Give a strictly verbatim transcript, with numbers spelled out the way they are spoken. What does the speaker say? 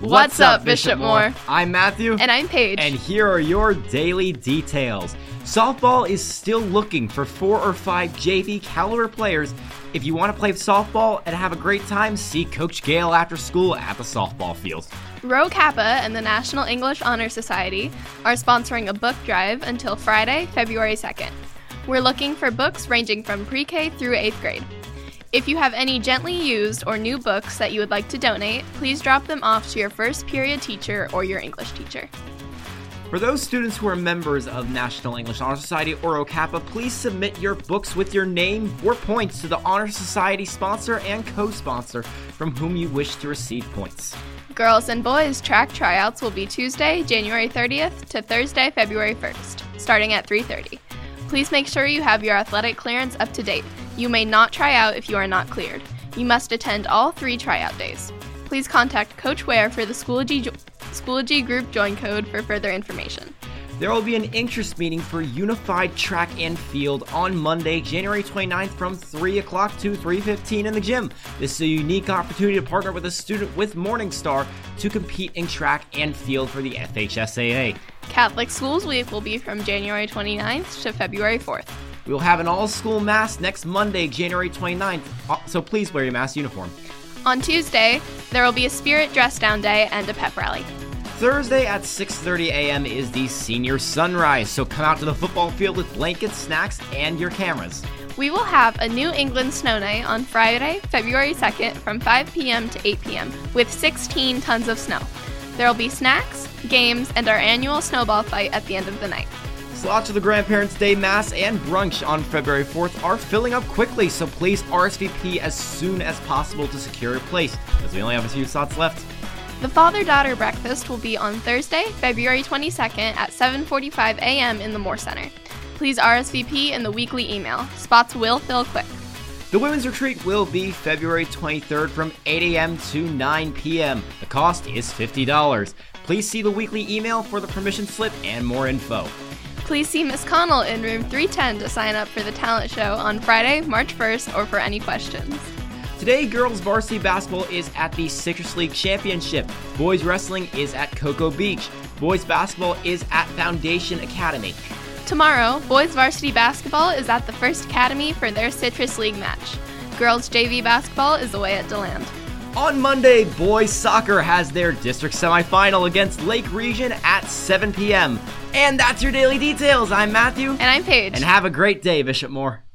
What's, What's up, Bishop Moore? Moore? I'm Matthew. And I'm Paige. And here are your daily details. Softball is still looking for four or five J V caliber players. If you want to play softball and have a great time, see Coach Gale after school at the softball fields. Rho Kappa and the National English Honor Society are sponsoring a book drive until Friday, February second. We're looking for books ranging from pre-K through eighth grade. If you have any gently used or new books that you would like to donate, please drop them off to your first period teacher or your English teacher. For those students who are members of National English Honor Society or OCAPA, please submit your books with your name or points to the Honor Society sponsor and co-sponsor from whom you wish to receive points. Girls and boys track tryouts will be Tuesday, January thirtieth to Thursday, February first, starting at three thirty. Please make sure you have your athletic clearance up to date. You may not try out if you are not cleared. You must attend all three tryout days. Please contact Coach Ware for the Schoology, jo- Schoology Group Join Code for further information. There will be an interest meeting for Unified Track and Field on Monday, January twenty-ninth from three o'clock to three fifteen in the gym. This is a unique opportunity to partner with a student with Morningstar to compete in track and field for the F H S A A. Catholic Schools Week will be from January twenty-ninth to February fourth. We will have an all-school mass next Monday, January twenty-ninth, so please wear your mass uniform. On Tuesday, there will be a spirit dress-down day and a pep rally. Thursday at six thirty a.m. is the senior sunrise, so come out to the football field with blankets, snacks, and your cameras. We will have a New England Snow Day on Friday, February second from five p.m. to eight p.m. with sixteen tons of snow. There will be snacks, games, and our annual snowball fight at the end of the night. Slots for the Grandparents' Day Mass and brunch on February fourth are filling up quickly, so please R S V P as soon as possible to secure your place, as we only have a few slots left. The father-daughter breakfast will be on Thursday, February twenty-second at seven forty-five a.m. in the Moore Center. Please R S V P in the weekly email. Spots will fill quick. The women's retreat will be February twenty-third from eight a.m. to nine p.m. The cost is fifty dollars. Please see the weekly email for the permission slip and more info. Please see Miz Connell in room three ten to sign up for the talent show on Friday, March first, or for any questions. Today, girls varsity basketball is at the Citrus League Championship. Boys wrestling is at Cocoa Beach. Boys basketball is at Foundation Academy. Tomorrow, boys varsity basketball is at the First Academy for their Citrus League match. Girls J V basketball is away at DeLand. On Monday, boys soccer has their district semifinal against Lake Region at seven p.m. And that's your daily details. I'm Matthew. And I'm Paige. And have a great day, Bishop Moore.